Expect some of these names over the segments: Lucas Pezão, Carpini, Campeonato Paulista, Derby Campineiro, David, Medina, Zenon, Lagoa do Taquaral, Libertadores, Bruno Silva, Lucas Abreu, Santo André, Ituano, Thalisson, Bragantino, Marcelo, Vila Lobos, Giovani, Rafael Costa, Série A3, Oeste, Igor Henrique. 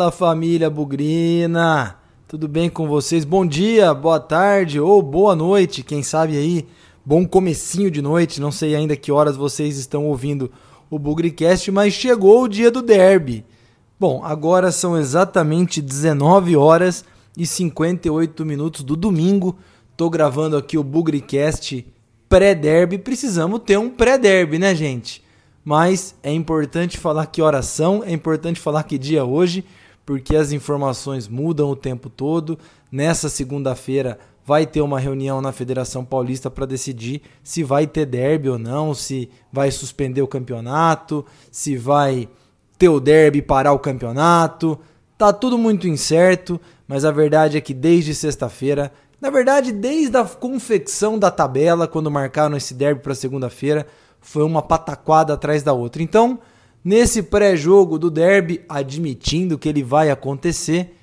Fala, família bugrina, tudo bem com vocês? Bom dia, boa tarde ou boa noite, quem sabe aí, bom comecinho de noite, não sei ainda que horas vocês estão ouvindo o BugriCast, mas chegou o dia do derby. Bom, agora são exatamente 19 horas e 58 minutos do domingo, tô gravando aqui o BugriCast pré-derby, precisamos ter um pré-derby, né, gente? Mas é importante falar que horas são, é importante falar que dia é hoje, porque as informações mudam o tempo todo. Nessa segunda-feira vai ter uma reunião na Federação Paulista para decidir se vai ter derby ou não, se vai suspender o campeonato, se vai ter o derby e parar o campeonato. Tá tudo muito incerto, mas a verdade é que desde sexta-feira, na verdade desde a confecção da tabela, quando marcaram esse derby para segunda-feira, foi uma pataquada atrás da outra. Então, nesse pré-jogo do derby, admitindo que ele vai acontecer,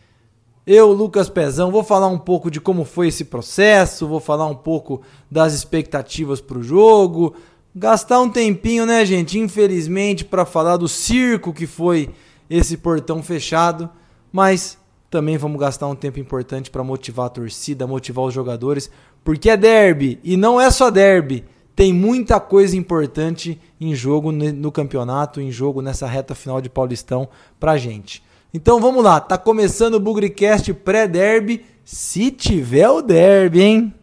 eu, Lucas Pezão, vou falar um pouco de como foi esse processo, vou falar um pouco das expectativas para o jogo, gastar um tempinho, né, gente, infelizmente, para falar do circo que foi esse portão fechado, mas também vamos gastar um tempo importante para motivar a torcida, motivar os jogadores, porque é derby e não é só derby. Tem muita coisa importante em jogo no campeonato, em jogo nessa reta final de Paulistão pra gente. Então vamos lá, tá começando o BugriCast pré-derby, se tiver o derby, hein?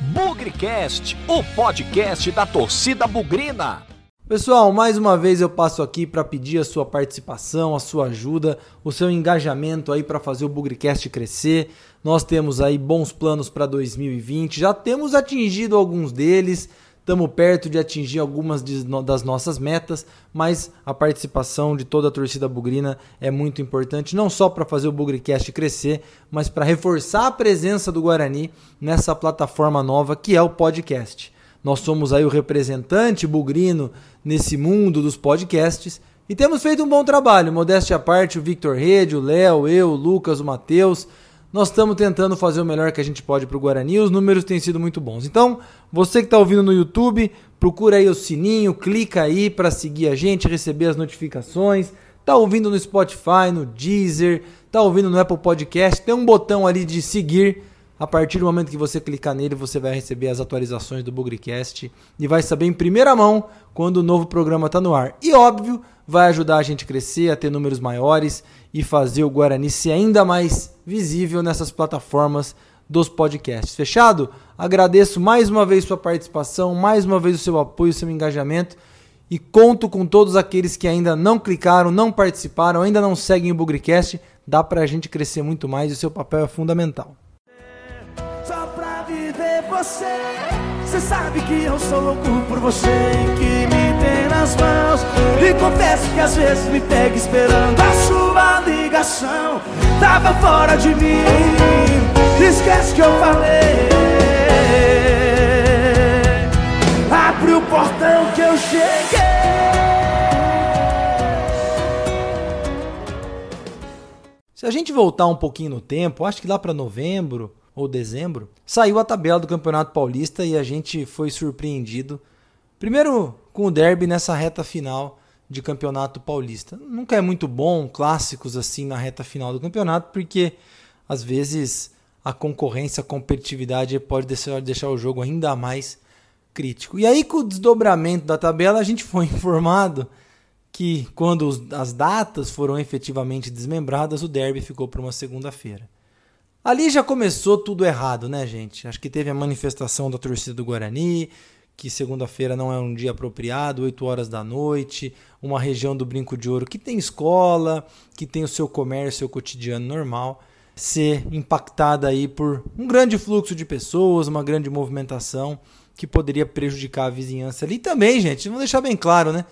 BugriCast, o podcast da torcida bugrina. Pessoal, mais uma vez eu passo aqui para pedir a sua participação, a sua ajuda, o seu engajamento aí para fazer o BugriCast crescer. Nós temos aí bons planos para 2020, já temos atingido alguns deles. Estamos perto de atingir algumas das nossas metas, mas a participação de toda a torcida bugrina é muito importante, não só para fazer o BugriCast crescer, mas para reforçar a presença do Guarani nessa plataforma nova que é o podcast. Nós somos aí o representante bugrino nesse mundo dos podcasts e temos feito um bom trabalho, modéstia à parte, o Victor Rede, o Léo, eu, o Lucas, o Matheus. Nós estamos tentando fazer o melhor que a gente pode para o Guarani, os números têm sido muito bons. Então, você que está ouvindo no YouTube, procura aí o sininho, clica aí para seguir a gente, receber as notificações. Está ouvindo no Spotify, no Deezer, está ouvindo no Apple Podcast, tem um botão ali de seguir. A partir do momento que você clicar nele, você vai receber as atualizações do BugriCast e vai saber em primeira mão quando o novo programa está no ar. E óbvio, vai ajudar a gente a crescer, a ter números maiores e fazer o Guarani ser ainda mais visível nessas plataformas dos podcasts. Fechado? Agradeço mais uma vez sua participação, mais uma vez o seu apoio, o seu engajamento e conto com todos aqueles que ainda não clicaram, não participaram, ainda não seguem o BugriCast. Dá pra gente crescer muito mais e o seu papel é fundamental. Só pra viver você sabe que eu sou louco por você que me tem nas mãos. E confesso que às vezes me pega esperando a sua ligação. Tava fora de mim, esquece que eu falei. Abre o portão que eu cheguei. Se a gente voltar um pouquinho no tempo, acho que lá pra novembro ou dezembro, saiu a tabela do Campeonato Paulista e a gente foi surpreendido, primeiro com o derby nessa reta final de Campeonato Paulista. Nunca é muito bom clássicos assim na reta final do campeonato, porque às vezes a concorrência, a competitividade pode deixar o jogo ainda mais crítico. E aí com o desdobramento da tabela a gente foi informado que quando as datas foram efetivamente desmembradas, o derby ficou para uma segunda-feira. Ali já começou tudo errado, né, gente? Acho que teve a manifestação da torcida do Guarani, que segunda-feira não é um dia apropriado, 8 horas da noite, uma região do Brinco de Ouro que tem escola, que tem o seu comércio, o seu cotidiano normal, ser impactada aí por um grande fluxo de pessoas, uma grande movimentação que poderia prejudicar a vizinhança ali. E também, gente, vamos deixar bem claro, né?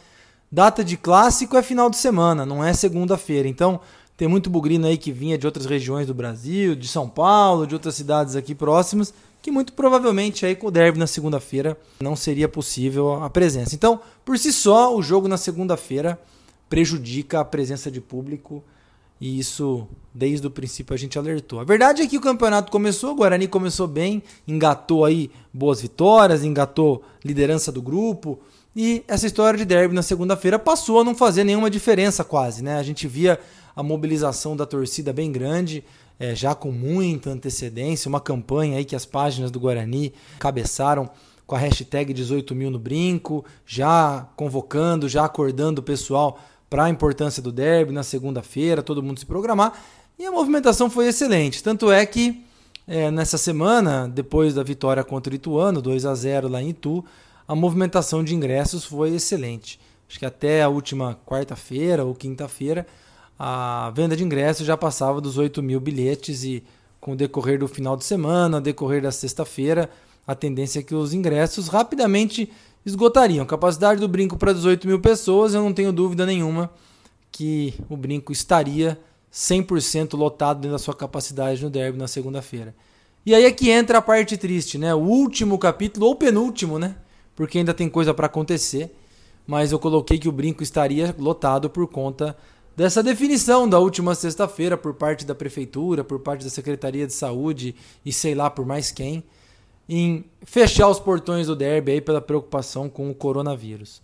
Data de clássico é final de semana, não é segunda-feira, então tem muito bugrino aí que vinha de outras regiões do Brasil, de São Paulo, de outras cidades aqui próximas, que muito provavelmente aí com o derby na segunda-feira não seria possível a presença. Então, por si só, o jogo na segunda-feira prejudica a presença de público e isso desde o princípio a gente alertou. A verdade é que o campeonato começou, o Guarani começou bem, engatou aí boas vitórias, engatou liderança do grupo, E essa história de derby na segunda-feira passou a não fazer nenhuma diferença quase, né? A gente via a mobilização da torcida bem grande, já com muita antecedência, uma campanha aí que as páginas do Guarani cabeçaram com a hashtag 18 mil no Brinco, já convocando, já acordando o pessoal para a importância do derby na segunda-feira, todo mundo se programar, e a movimentação foi excelente. Tanto é que nessa semana, depois da vitória contra o Ituano, 2-0 lá em Itu, a movimentação de ingressos foi excelente. Acho que até a última quarta-feira ou quinta-feira, a venda de ingressos já passava dos 8 mil bilhetes, e com o decorrer do final de semana, decorrer da sexta-feira, a tendência é que os ingressos rapidamente esgotariam. Capacidade do Brinco para 18 mil pessoas, eu não tenho dúvida nenhuma que o Brinco estaria 100% lotado dentro da sua capacidade no derby na segunda-feira. E aí é que entra a parte triste, né? O último capítulo, ou penúltimo, né? Porque ainda tem coisa para acontecer, mas eu coloquei que o Brinco estaria lotado por conta dessa definição da última sexta-feira por parte da Prefeitura, por parte da Secretaria de Saúde e sei lá por mais quem, em fechar os portões do derby aí pela preocupação com o coronavírus.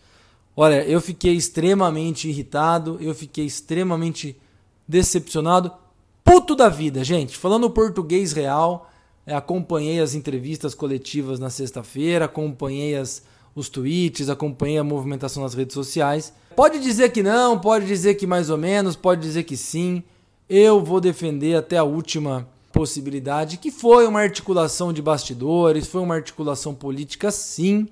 Olha, eu fiquei extremamente irritado, eu fiquei extremamente decepcionado, puto da vida, gente. Falando português real, acompanhei as entrevistas coletivas na sexta-feira, acompanhei os tweets, acompanhei a movimentação nas redes sociais. Pode dizer que não, pode dizer que mais ou menos, pode dizer que sim. Eu vou defender até a última possibilidade, que foi uma articulação de bastidores, foi uma articulação política, sim,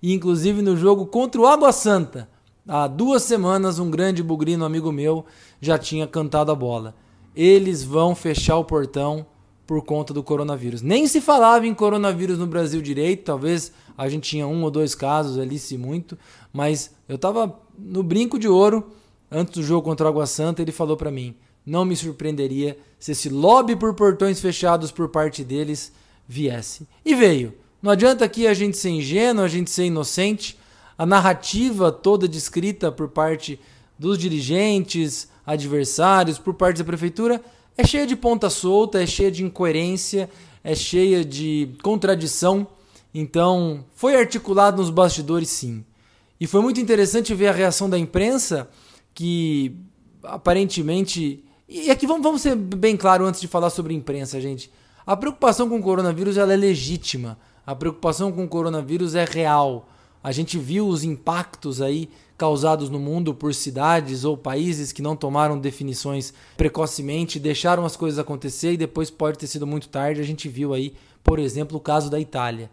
e inclusive no jogo contra o Água Santa. Há 2 semanas, um grande bugrino amigo meu já tinha cantado a bola. Eles vão fechar o portão por conta do coronavírus. Nem se falava em coronavírus no Brasil direito, talvez a gente tinha 1 ou 2 casos ali, se muito, mas eu estava no Brinco de Ouro, antes do jogo contra o Água Santa, ele falou para mim: não me surpreenderia se esse lobby por portões fechados por parte deles viesse. E veio. Não adianta aqui a gente ser ingênuo, a gente ser inocente. A narrativa toda descrita por parte dos dirigentes, adversários, por parte da prefeitura, é cheia de ponta solta, é cheia de incoerência, é cheia de contradição. Então, foi articulado nos bastidores, sim. E foi muito interessante ver a reação da imprensa, que aparentemente... E aqui vamos ser bem claro antes de falar sobre imprensa, gente. A preocupação com o coronavírus ela é legítima. A preocupação com o coronavírus é real. A gente viu os impactos aí causados no mundo por cidades ou países que não tomaram definições precocemente, deixaram as coisas acontecer e depois pode ter sido muito tarde. A gente viu aí, por exemplo, o caso da Itália.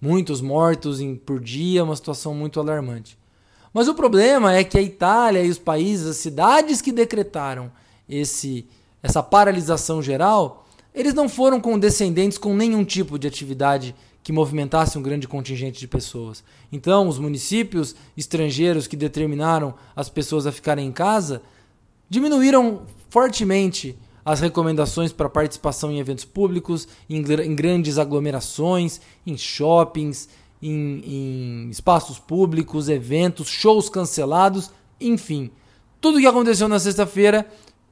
Muitos mortos por dia, uma situação muito alarmante. Mas o problema é que a Itália e os países, as cidades que decretaram essa paralisação geral, eles não foram condescendentes com nenhum tipo de atividade que movimentasse um grande contingente de pessoas. Então, os municípios estrangeiros que determinaram as pessoas a ficarem em casa diminuíram fortemente as recomendações para participação em eventos públicos, em grandes aglomerações, em shoppings, em espaços públicos, eventos, shows cancelados, enfim. Tudo o que aconteceu na sexta-feira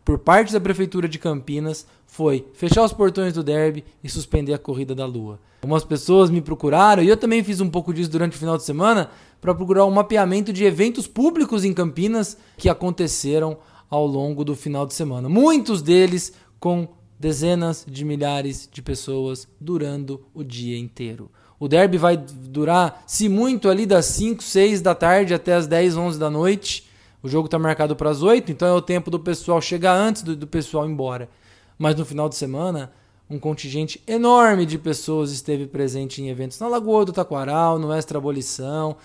por parte da Prefeitura de Campinas foi fechar os portões do derby e suspender a corrida da lua. Algumas pessoas me procuraram, e eu também fiz um pouco disso durante o final de semana, para procurar um mapeamento de eventos públicos em Campinas que aconteceram ao longo do final de semana. Muitos deles com dezenas de milhares de pessoas durando o dia inteiro. O derby vai durar, se muito, ali das 5, 6 da tarde até as 10, 11 da noite. O jogo está marcado para as 8, então é o tempo do pessoal chegar antes do pessoal ir embora. Mas no final de semana, um contingente enorme de pessoas esteve presente em eventos na Lagoa do Taquaral, no Extra-Abolição,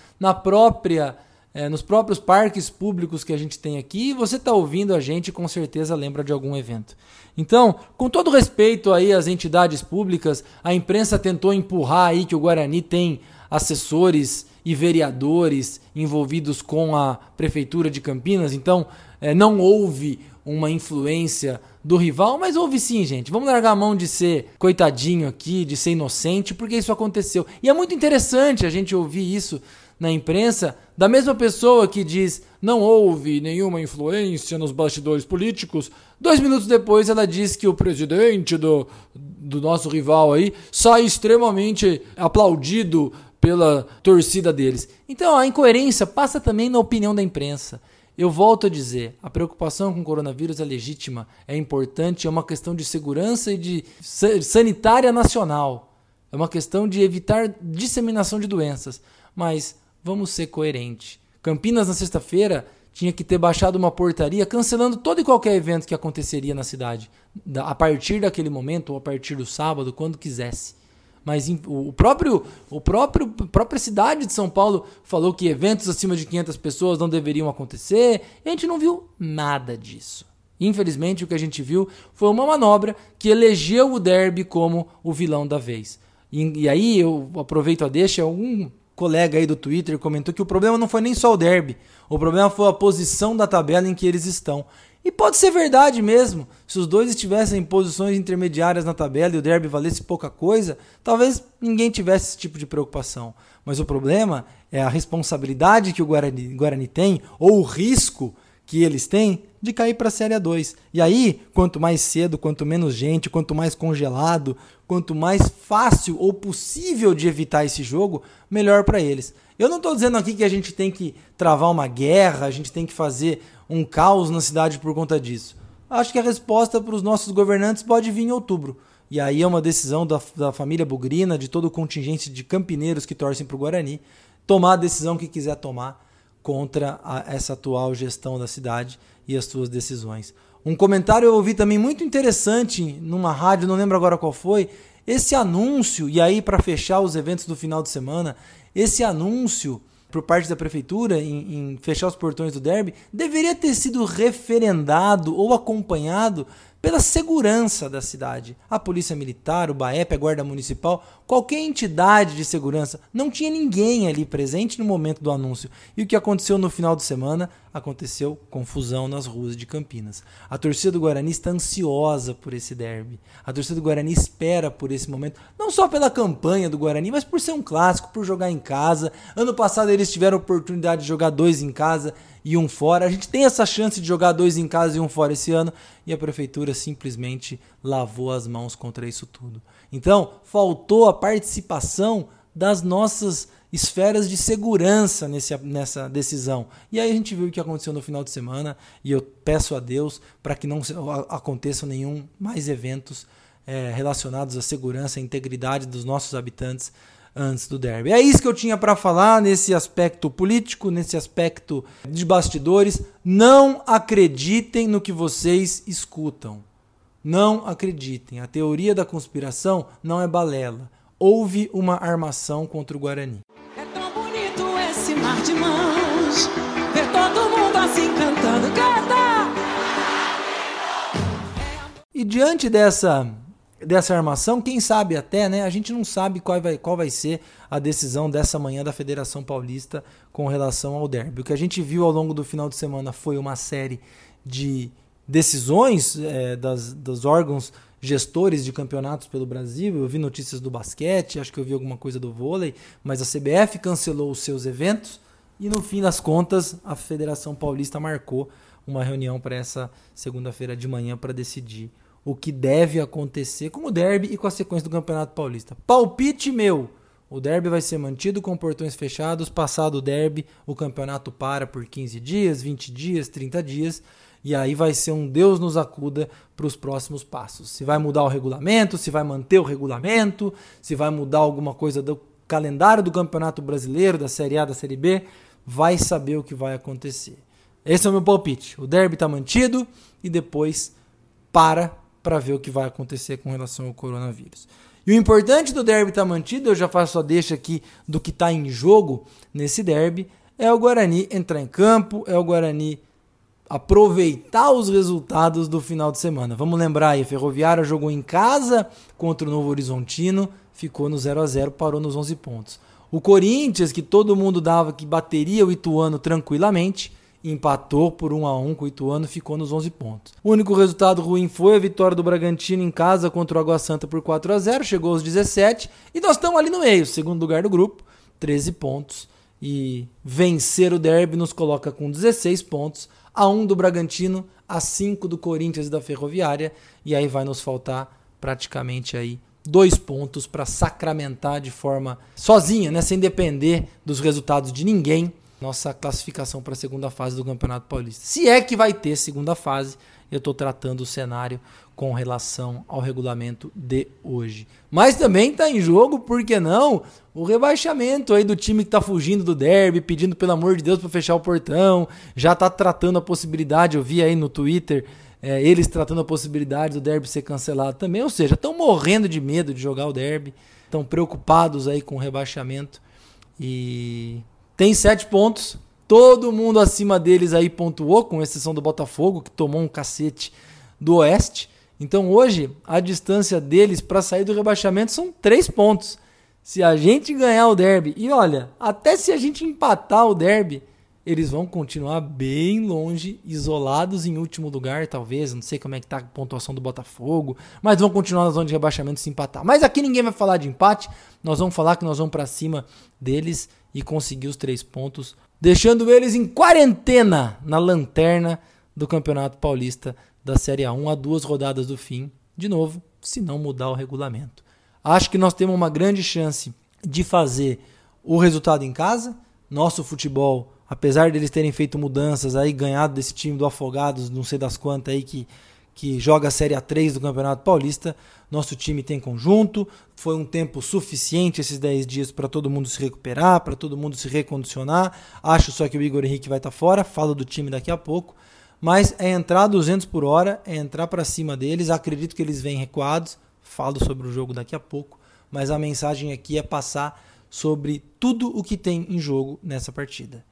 nos próprios parques públicos que a gente tem aqui. E você está ouvindo a gente, com certeza lembra de algum evento. Então, com todo respeito aí às entidades públicas, a imprensa tentou empurrar aí que o Guarani tem assessores e vereadores envolvidos com a Prefeitura de Campinas, então não houve uma influência do rival, mas houve sim, gente. Vamos largar a mão de ser coitadinho aqui, de ser inocente, porque isso aconteceu. E é muito interessante a gente ouvir isso na imprensa, da mesma pessoa que diz não houve nenhuma influência nos bastidores políticos, 2 minutos depois ela diz que o presidente do nosso rival aí sai extremamente aplaudido pela torcida deles. Então a incoerência passa também na opinião da imprensa. Eu volto a dizer, a preocupação com o coronavírus é legítima, é importante, é uma questão de segurança e de sanitária nacional. É uma questão de evitar disseminação de doenças. Mas vamos ser coerentes. Campinas, na sexta-feira, tinha que ter baixado uma portaria cancelando todo e qualquer evento que aconteceria na cidade, a partir daquele momento ou a partir do sábado, quando quisesse. Mas a própria cidade de São Paulo falou que eventos acima de 500 pessoas não deveriam acontecer, e a gente não viu nada disso. Infelizmente, o que a gente viu foi uma manobra que elegeu o derby como o vilão da vez. E aí eu aproveito a deixa, algum colega aí do Twitter comentou que o problema não foi nem só o derby, o problema foi a posição da tabela em que eles estão. E pode ser verdade mesmo, se os dois estivessem em posições intermediárias na tabela e o derby valesse pouca coisa, talvez ninguém tivesse esse tipo de preocupação. Mas o problema é a responsabilidade que o Guarani tem, ou o risco que eles têm, de cair para a Série A2. E aí, quanto mais cedo, quanto menos gente, quanto mais congelado, quanto mais fácil ou possível de evitar esse jogo, melhor para eles. Eu não estou dizendo aqui que a gente tem que travar uma guerra, a gente tem que fazer um caos na cidade por conta disso. Acho que a resposta para os nossos governantes pode vir em outubro. E aí é uma decisão da família bugrina, de todo o contingente de campineiros que torcem para o Guarani, tomar a decisão que quiser tomar contra essa atual gestão da cidade e as suas decisões. Um comentário eu ouvi também muito interessante numa rádio, não lembro agora qual foi, esse anúncio, e aí para fechar os eventos do final de semana, esse anúncio por parte da prefeitura em fechar os portões do derby deveria ter sido referendado ou acompanhado pela segurança da cidade. A Polícia Militar, o BAEP, a Guarda Municipal, qualquer entidade de segurança, não tinha ninguém ali presente no momento do anúncio. E o que aconteceu no final de semana? Aconteceu confusão nas ruas de Campinas. A torcida do Guarani está ansiosa por esse derby. A torcida do Guarani espera por esse momento, não só pela campanha do Guarani, mas por ser um clássico, por jogar em casa. Ano passado eles tiveram a oportunidade de jogar 2 em casa e 1 fora. A gente tem essa chance de jogar 2 em casa e 1 fora esse ano, e a prefeitura simplesmente lavou as mãos contra isso tudo. Então, faltou a participação das nossas esferas de segurança nessa decisão. E aí a gente viu o que aconteceu no final de semana, e eu peço a Deus para que não aconteçam nenhum mais eventos relacionados à segurança e integridade dos nossos habitantes antes do derby. É isso que eu tinha para falar nesse aspecto político, nesse aspecto de bastidores. Não acreditem no que vocês escutam. Não acreditem. A teoria da conspiração não é balela. Houve uma armação contra o Guarani. É tão bonito esse mar de mãos, ver todo mundo assim cantando, canta! E diante dessa armação, quem sabe até, né? A gente não sabe qual vai ser a decisão dessa manhã da Federação Paulista com relação ao derby. O que a gente viu ao longo do final de semana foi uma série de decisões dos órgãos gestores de campeonatos pelo Brasil. Eu vi notícias do basquete, acho que eu vi alguma coisa do vôlei, mas a CBF cancelou os seus eventos e, no fim das contas, a Federação Paulista marcou uma reunião para essa segunda-feira de manhã para decidir o que deve acontecer com o derby e com a sequência do Campeonato Paulista. Palpite meu! O derby vai ser mantido com portões fechados. Passado o derby, o campeonato para por 15 dias, 20 dias, 30 dias. E aí vai ser um Deus nos acuda para os próximos passos. Se vai mudar o regulamento, se vai manter o regulamento, se vai mudar alguma coisa do calendário do Campeonato Brasileiro, da Série A, da Série B, vai saber o que vai acontecer. Esse é o meu palpite. O derby está mantido e depois para ver o que vai acontecer com relação ao coronavírus. E o importante do derby estar mantido, eu já faço a deixa aqui do que está em jogo nesse derby, é o Guarani entrar em campo, é o Guarani aproveitar os resultados do final de semana. Vamos lembrar aí, a Ferroviária jogou em casa contra o Novo Horizontino, ficou no 0-0, parou nos 11 pontos. O Corinthians, que todo mundo dava que bateria o Ituano tranquilamente, empatou por 1-1 com o Ituano, ficou nos 11 pontos. O único resultado ruim foi a vitória do Bragantino em casa contra o Água Santa por 4-0, chegou aos 17, e nós estamos ali no meio, segundo lugar do grupo, 13 pontos, e vencer o derby nos coloca com 16 pontos, a 1 do Bragantino, a 5 do Corinthians e da Ferroviária, e aí vai nos faltar praticamente aí 2 pontos para sacramentar de forma sozinha, né, sem depender dos resultados de ninguém, nossa classificação para a segunda fase do Campeonato Paulista. Se é que vai ter segunda fase, eu estou tratando o cenário com relação ao regulamento de hoje. Mas também está em jogo, por que não, o rebaixamento aí do time que está fugindo do derby, pedindo pelo amor de Deus para fechar o portão, já está tratando a possibilidade, eu vi aí no Twitter, eles tratando a possibilidade do derby ser cancelado também, ou seja, estão morrendo de medo de jogar o derby, estão preocupados aí com o rebaixamento e... Tem 7 pontos, todo mundo acima deles aí pontuou, com exceção do Botafogo, que tomou um cacete do Oeste. Então hoje, a distância deles para sair do rebaixamento são 3 pontos. Se a gente ganhar o derby, e olha, até se a gente empatar o derby, eles vão continuar bem longe, isolados em último lugar, talvez, não sei como é que tá a pontuação do Botafogo, mas vão continuar na zona de rebaixamento se empatar. Mas aqui ninguém vai falar de empate, nós vamos falar que nós vamos para cima deles e conseguir os 3 pontos, deixando eles em quarentena na lanterna do Campeonato Paulista da Série A1 a 2 rodadas do fim, de novo, se não mudar o regulamento. Acho que nós temos uma grande chance de fazer o resultado em casa. Nosso futebol, apesar deles terem feito mudanças aí, ganhado desse time do Afogados, não sei das quantas aí, que joga a Série A3 do Campeonato Paulista, nosso time tem conjunto, foi um tempo suficiente esses 10 dias para todo mundo se recuperar, para todo mundo se recondicionar, acho só que o Igor Henrique vai estar fora, falo do time daqui a pouco, mas é entrar 200 por hora, é entrar para cima deles, acredito que eles vêm recuados, falo sobre o jogo daqui a pouco, mas a mensagem aqui é passar sobre tudo o que tem em jogo nessa partida.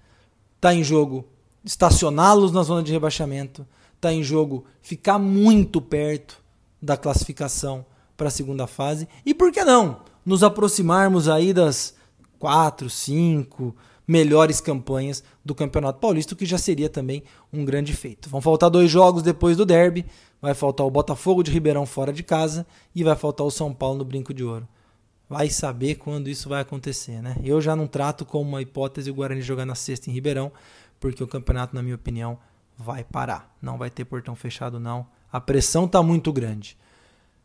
Está em jogo estacioná-los na zona de rebaixamento, está em jogo ficar muito perto da classificação para a segunda fase. E por que não nos aproximarmos aí das 4, 5 melhores campanhas do Campeonato Paulista, que já seria também um grande feito. Vão faltar 2 jogos depois do derby, vai faltar o Botafogo de Ribeirão fora de casa e vai faltar o São Paulo no Brinco de Ouro. Vai saber quando isso vai acontecer, né? Eu já não trato como uma hipótese o Guarani jogar na sexta em Ribeirão, porque o campeonato, na minha opinião, vai parar. Não vai ter portão fechado, não. A pressão está muito grande.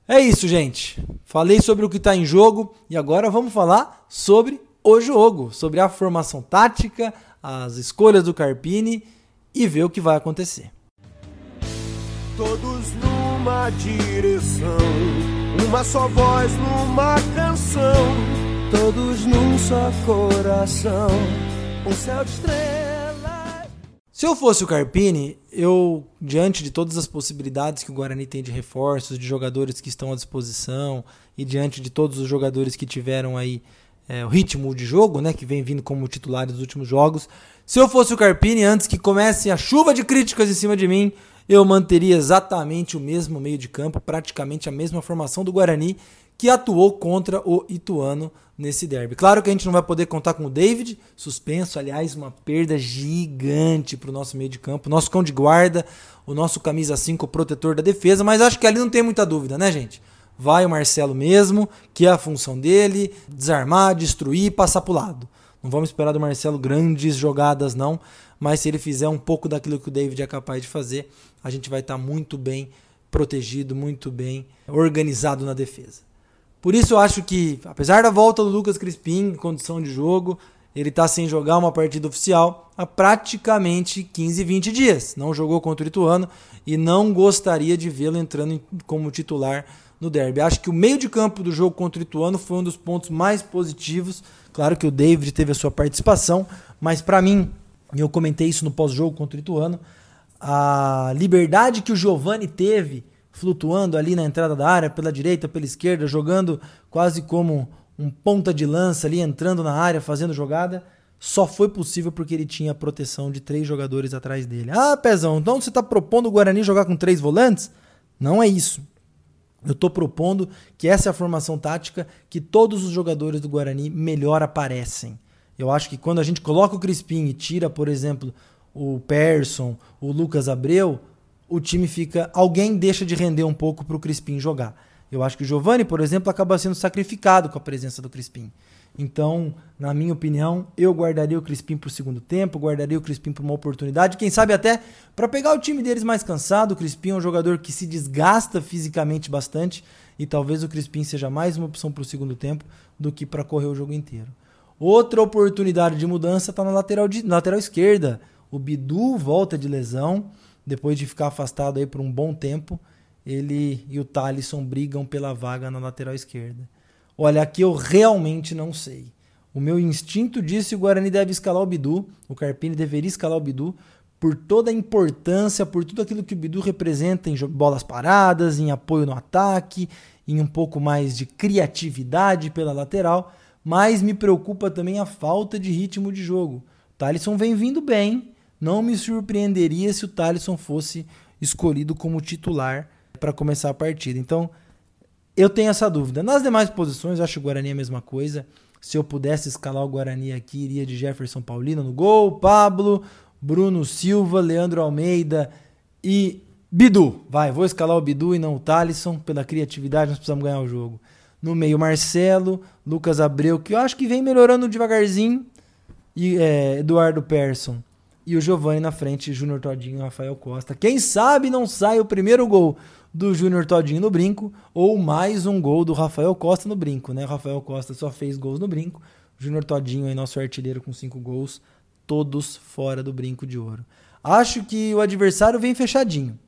É isso, gente. Falei sobre o que está em jogo e agora vamos falar sobre o jogo, sobre a formação tática, as escolhas do Carpini e ver o que vai acontecer. Todos numa direção, uma só voz numa canção, todos num só coração, um céu de estrelas. Se eu fosse o Carpini, eu, diante de todas as possibilidades que o Guarani tem de reforços, de jogadores que estão à disposição e diante de todos os jogadores que tiveram aí o ritmo de jogo, né, que vem vindo como titulares dos últimos jogos, se eu fosse o Carpini, antes que comece a chuva de críticas em cima de mim, eu manteria exatamente o mesmo meio de campo, praticamente a mesma formação do Guarani que atuou contra o Ituano nesse derby. Claro que a gente não vai poder contar com o David, suspenso, aliás, uma perda gigante para o nosso meio de campo, nosso cão de guarda, o nosso camisa 5, o protetor da defesa, mas acho que ali não tem muita dúvida, né, gente? Vai o Marcelo mesmo, que é a função dele, desarmar, destruir e passar para o lado. Não vamos esperar do Marcelo grandes jogadas, não, mas se ele fizer um pouco daquilo que o David é capaz de fazer, a gente vai estar muito bem protegido, muito bem organizado na defesa. Por isso eu acho que, apesar da volta do Lucas Crispim em condição de jogo, ele está sem jogar uma partida oficial há praticamente 15, 20 dias. Não jogou contra o Ituano e não gostaria de vê-lo entrando como titular no derby. Acho que o meio de campo do jogo contra o Ituano foi um dos pontos mais positivos. Claro que o David teve a sua participação, mas para mim, e eu comentei isso no pós-jogo contra o Ituano, a liberdade que o Giovani teve flutuando ali na entrada da área, pela direita, pela esquerda, jogando quase como um ponta de lança ali, entrando na área, fazendo jogada, só foi possível porque ele tinha a proteção de 3 jogadores atrás dele. Ah, Pezão, então você está propondo o Guarani jogar com 3 volantes? Não é isso. Eu estou propondo que essa é a formação tática que todos os jogadores do Guarani melhor aparecem. Eu acho que quando a gente coloca o Crispim e tira, por exemplo, o Persson, o Lucas Abreu, o time fica... Alguém deixa de render um pouco para o Crispim jogar. Eu acho que o Giovani, por exemplo, acaba sendo sacrificado com a presença do Crispim. Então, na minha opinião, eu guardaria o Crispim para o segundo tempo, guardaria o Crispim para uma oportunidade, quem sabe até para pegar o time deles mais cansado. O Crispim é um jogador que se desgasta fisicamente bastante e talvez o Crispim seja mais uma opção para o segundo tempo do que para correr o jogo inteiro. Outra oportunidade de mudança está na lateral esquerda. O Bidu volta de lesão, depois de ficar afastado aí por um bom tempo. Ele e o Thalisson brigam pela vaga na lateral esquerda. Olha, aqui eu realmente não sei. O meu instinto disse que o Guarani deve escalar o Bidu, o Carpini deveria escalar o Bidu, por toda a importância, por tudo aquilo que o Bidu representa em bolas paradas, em apoio no ataque, em um pouco mais de criatividade pela lateral, mas me preocupa também a falta de ritmo de jogo. O Thalisson vem vindo bem, não me surpreenderia se o Thalisson fosse escolhido como titular para começar a partida. Então, eu tenho essa dúvida. Nas demais posições, eu acho o Guarani a mesma coisa. Se eu pudesse escalar o Guarani aqui, iria de Jefferson Paulino no gol, Pablo, Bruno Silva, Leandro Almeida e Bidu. Vou escalar o Bidu e não o Thalisson. Pela criatividade, nós precisamos ganhar o jogo. No meio, Marcelo, Lucas Abreu, que eu acho que vem melhorando devagarzinho, e Eduardo Persson. E o Giovani na frente, Júnior Todinho e Rafael Costa. Quem sabe não sai o primeiro gol do Júnior Todinho no Brinco, ou mais um gol do Rafael Costa no Brinco, né? O Rafael Costa só fez gols no Brinco. Júnior Todinho é nosso artilheiro com 5 gols, todos fora do Brinco de Ouro. Acho que o adversário vem fechadinho.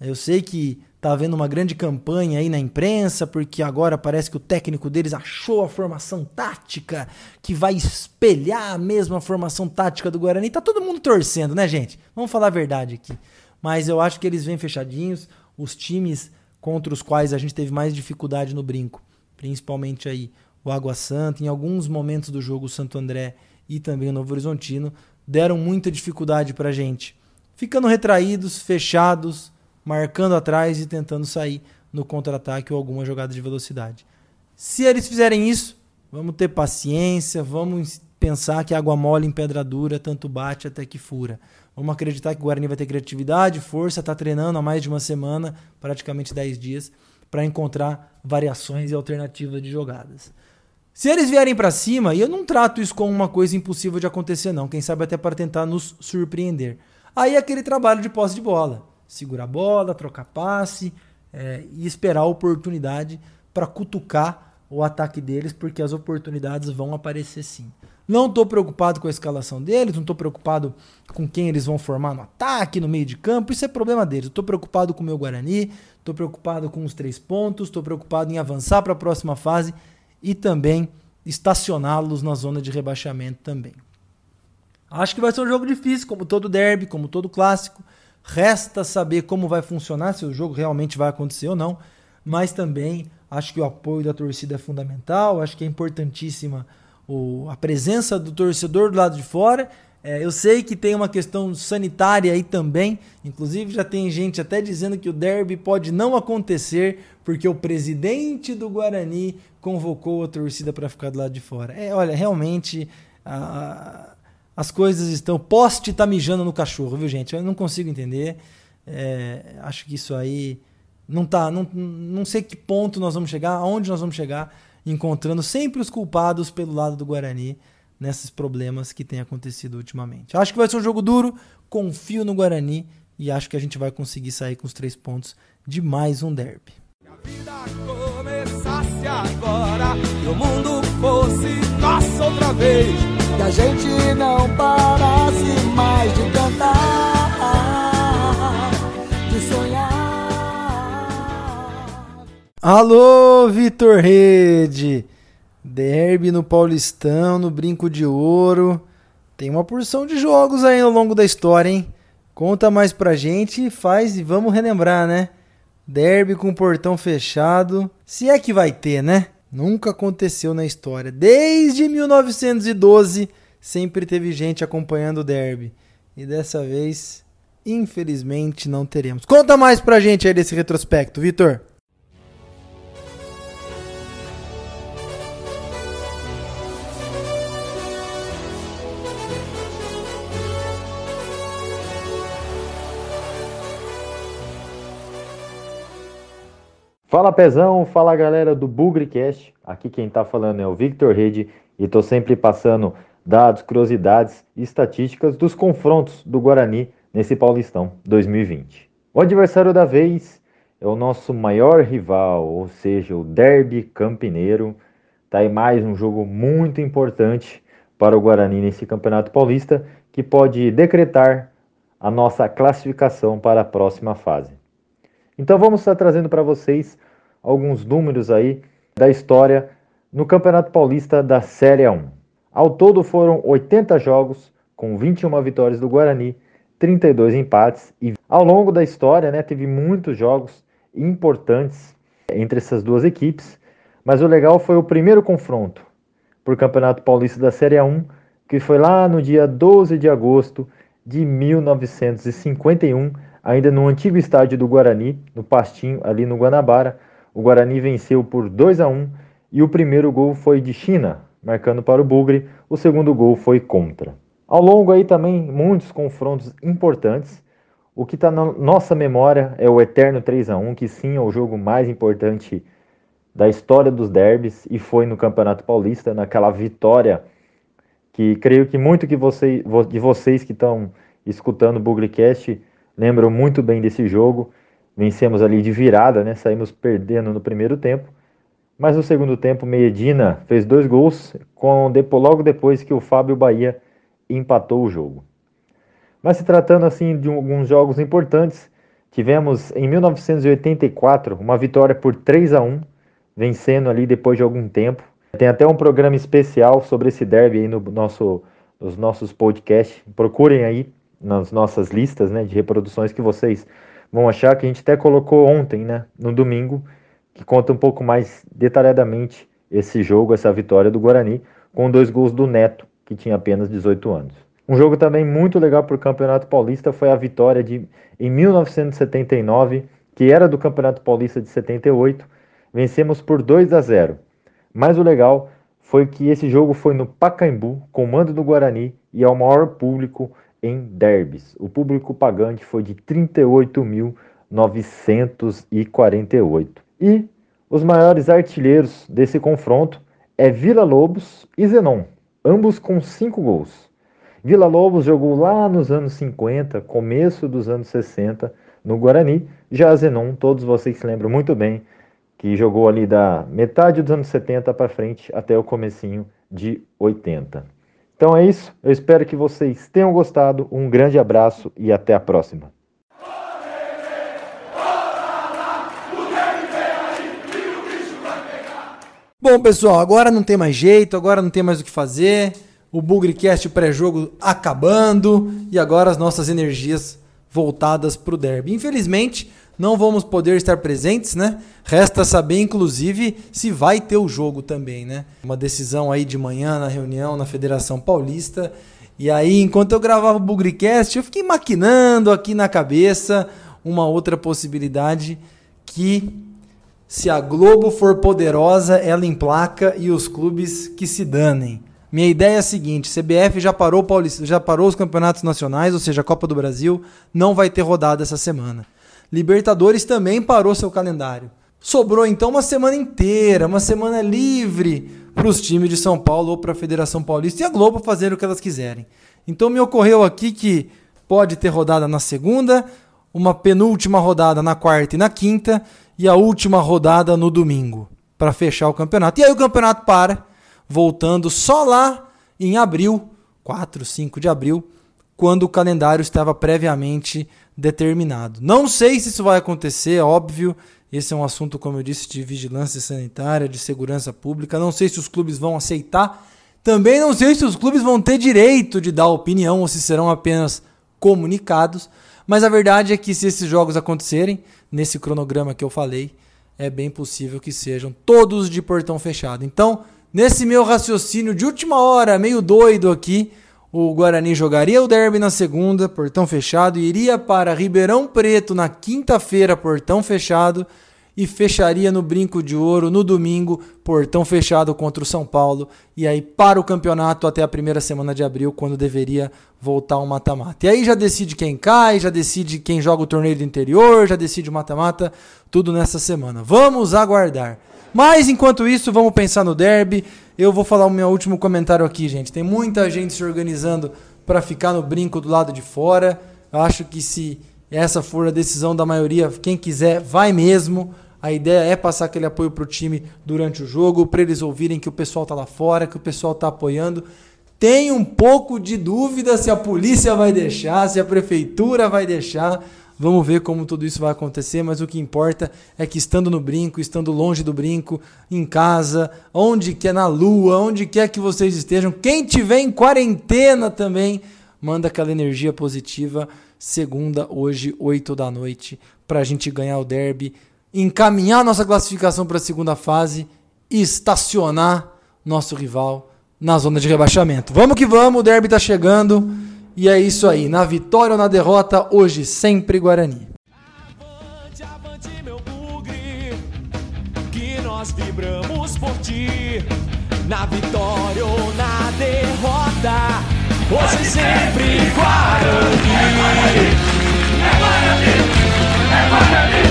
Eu sei que tá havendo uma grande campanha aí na imprensa, porque agora parece que o técnico deles achou a formação tática que vai espelhar a mesma formação tática do Guarani. Tá todo mundo torcendo, né, gente? Vamos falar a verdade aqui. Mas eu acho que eles vêm fechadinhos. Os times contra os quais a gente teve mais dificuldade no Brinco, principalmente aí o Água Santa, em alguns momentos do jogo o Santo André e também o Novo Horizontino, deram muita dificuldade pra gente, ficando retraídos, fechados, marcando atrás e tentando sair no contra-ataque ou alguma jogada de velocidade. Se eles fizerem isso, vamos ter paciência, vamos pensar que água mole em pedra dura, tanto bate até que fura. Vamos acreditar que o Guarani vai ter criatividade, força, está treinando há mais de uma semana, praticamente 10 dias, para encontrar variações e alternativas de jogadas. Se eles vierem para cima, e eu não trato isso como uma coisa impossível de acontecer não, quem sabe até para tentar nos surpreender. Aí é aquele trabalho de posse de bola. Segurar a bola, trocar passe e esperar a oportunidade para cutucar o ataque deles, porque as oportunidades vão aparecer sim. Não estou preocupado com a escalação deles, não estou preocupado com quem eles vão formar no ataque, no meio de campo, isso é problema deles. Estou preocupado com o meu Guarani, estou preocupado com os 3 pontos, estou preocupado em avançar para a próxima fase e também estacioná-los na zona de rebaixamento também. Acho que vai ser um jogo difícil, como todo derby, como todo clássico. Resta saber como vai funcionar, se o jogo realmente vai acontecer ou não, mas também acho que o apoio da torcida é fundamental, acho que é importantíssima a presença do torcedor do lado de fora. Eu sei que tem uma questão sanitária aí também, inclusive já tem gente até dizendo que o derby pode não acontecer porque o presidente do Guarani convocou a torcida para ficar do lado de fora. Olha, realmente... As coisas estão... Poste tá mijando no cachorro, viu, gente? Eu não consigo entender. Acho que isso aí... Não sei que ponto nós vamos chegar, aonde nós vamos chegar, encontrando sempre os culpados pelo lado do Guarani nesses problemas que têm acontecido ultimamente. Acho que vai ser um jogo duro, confio no Guarani e acho que a gente vai conseguir sair com os 3 pontos de mais um derby. Se a vida começasse agora e o mundo fosse nosso outra vez, que a gente não parasse mais de cantar, de sonhar. Alô, Victor Rede! Derby no Paulistão, no Brinco de Ouro. Tem uma porção de jogos aí ao longo da história, hein? Conta mais pra gente e faz e vamos relembrar, né? Derby com o portão fechado. Se é que vai ter, né? Nunca aconteceu na história. Desde 1912, sempre teve gente acompanhando o derby. E dessa vez, infelizmente, não teremos. Conta mais pra gente aí desse retrospecto, Vitor. Fala Pezão, fala galera do BugriCast, aqui quem tá falando é o Victor Rede e tô sempre passando dados, curiosidades e estatísticas dos confrontos do Guarani nesse Paulistão 2020. O adversário da vez é o nosso maior rival, ou seja, o derby campineiro. Tá aí mais um jogo muito importante para o Guarani nesse Campeonato Paulista, que pode decretar a nossa classificação para a próxima fase. Então vamos estar trazendo para vocês alguns números aí da história no Campeonato Paulista da Série A1. Ao todo foram 80 jogos, com 21 vitórias do Guarani, 32 empates. E ao longo da história, teve muitos jogos importantes entre essas duas equipes. Mas o legal foi o primeiro confronto por Campeonato Paulista da Série A1, que foi lá no dia 12 de agosto de 1951, ainda no antigo estádio do Guarani, no Pastinho, ali no Guanabara. O Guarani venceu por 2-1 e o primeiro gol foi de China, marcando para o Bugri. O segundo gol foi contra. Ao longo aí também muitos confrontos importantes. O que está na nossa memória é o eterno 3-1, que sim é o jogo mais importante da história dos derbys e foi no Campeonato Paulista, naquela vitória que creio que muito de vocês que estão escutando o BugriCast lembram muito bem desse jogo. Vencemos ali de virada, saímos perdendo no primeiro tempo. Mas no segundo tempo, Medina fez 2 gols, logo depois que o Fábio Bahia empatou o jogo. Mas se tratando assim de alguns jogos importantes, tivemos em 1984 uma vitória por 3-1, vencendo ali depois de algum tempo. Tem até um programa especial sobre esse derby aí nos nossos podcasts. Procurem aí nas nossas listas de reproduções que vocês vão achar, que a gente até colocou ontem, no domingo, que conta um pouco mais detalhadamente esse jogo, essa vitória do Guarani, com 2 gols do Neto, que tinha apenas 18 anos. Um jogo também muito legal para o Campeonato Paulista foi a vitória em 1979, que era do Campeonato Paulista de 78, vencemos por 2-0. Mas o legal foi que esse jogo foi no Pacaembu, com o mando do Guarani, e ao maior público em derbys. O público pagante foi de 38.948. E os maiores artilheiros desse confronto é Vila Lobos e Zenon, ambos com 5 gols. Vila Lobos jogou lá nos anos 50, começo dos anos 60, no Guarani. Já Zenon, todos vocês se lembram muito bem, que jogou ali da metade dos anos 70 para frente até o comecinho de 80. Então é isso, eu espero que vocês tenham gostado, um grande abraço e até a próxima. Bom pessoal, agora não tem mais jeito, agora não tem mais o que fazer, o BugriCast pré-jogo acabando e agora as nossas energias voltadas para o derby. Infelizmente, não vamos poder estar presentes, Resta saber, inclusive, se vai ter o jogo também, Uma decisão aí de manhã na reunião na Federação Paulista. E aí, enquanto eu gravava o BugriCast, eu fiquei maquinando aqui na cabeça uma outra possibilidade que, se a Globo for poderosa, ela emplaca e os clubes que se danem. Minha ideia é a seguinte: CBF já parou os campeonatos nacionais, ou seja, a Copa do Brasil não vai ter rodada essa semana. Libertadores também parou seu calendário. Sobrou então uma semana inteira, uma semana livre para os times de São Paulo ou para a Federação Paulista e a Globo fazer o que elas quiserem. Então me ocorreu aqui que pode ter rodada na segunda, uma penúltima rodada na quarta e na quinta e a última rodada no domingo para fechar o campeonato. E aí o campeonato para, voltando só lá em abril, 4, 5 de abril, quando o calendário estava previamente determinado. Não sei se isso vai acontecer, é óbvio. Esse é um assunto, como eu disse, de vigilância sanitária, de segurança pública. Não sei se os clubes vão aceitar. Também não sei se os clubes vão ter direito de dar opinião ou se serão apenas comunicados. Mas a verdade é que se esses jogos acontecerem, nesse cronograma que eu falei, é bem possível que sejam todos de portão fechado. Então, nesse meu raciocínio de última hora, meio doido aqui, o Guarani jogaria o derby na segunda, portão fechado, iria para Ribeirão Preto na quinta-feira, portão fechado, e fecharia no Brinco de Ouro no domingo, portão fechado contra o São Paulo, e aí para o campeonato até a primeira semana de abril, quando deveria voltar o mata-mata. E aí já decide quem cai, já decide quem joga o torneio do interior, já decide o mata-mata, tudo nessa semana. Vamos aguardar. Mas enquanto isso, vamos pensar no derby. Eu vou falar o meu último comentário aqui, gente. Tem muita gente se organizando para ficar no brinco do lado de fora. Eu acho que se essa for a decisão da maioria, quem quiser vai mesmo. A ideia é passar aquele apoio para o time durante o jogo, para eles ouvirem que o pessoal está lá fora, que o pessoal está apoiando. Tem um pouco de dúvida se a polícia vai deixar, se a prefeitura vai deixar. Vamos ver como tudo isso vai acontecer, mas o que importa é que estando no brinco, estando longe do brinco, em casa, onde quer, na lua, onde quer que vocês estejam, quem tiver em quarentena também, manda aquela energia positiva, segunda, hoje, 8 da noite, para a gente ganhar o derby, encaminhar nossa classificação para a segunda fase e estacionar nosso rival na zona de rebaixamento. Vamos que vamos, o derby está chegando. E é isso aí, na vitória ou na derrota, hoje sempre Guarani. Avante, avante meu bugre, que nós vibramos por ti. Na vitória ou na derrota, hoje sempre Guarani. É Guarani, é Guarani, é Guarani.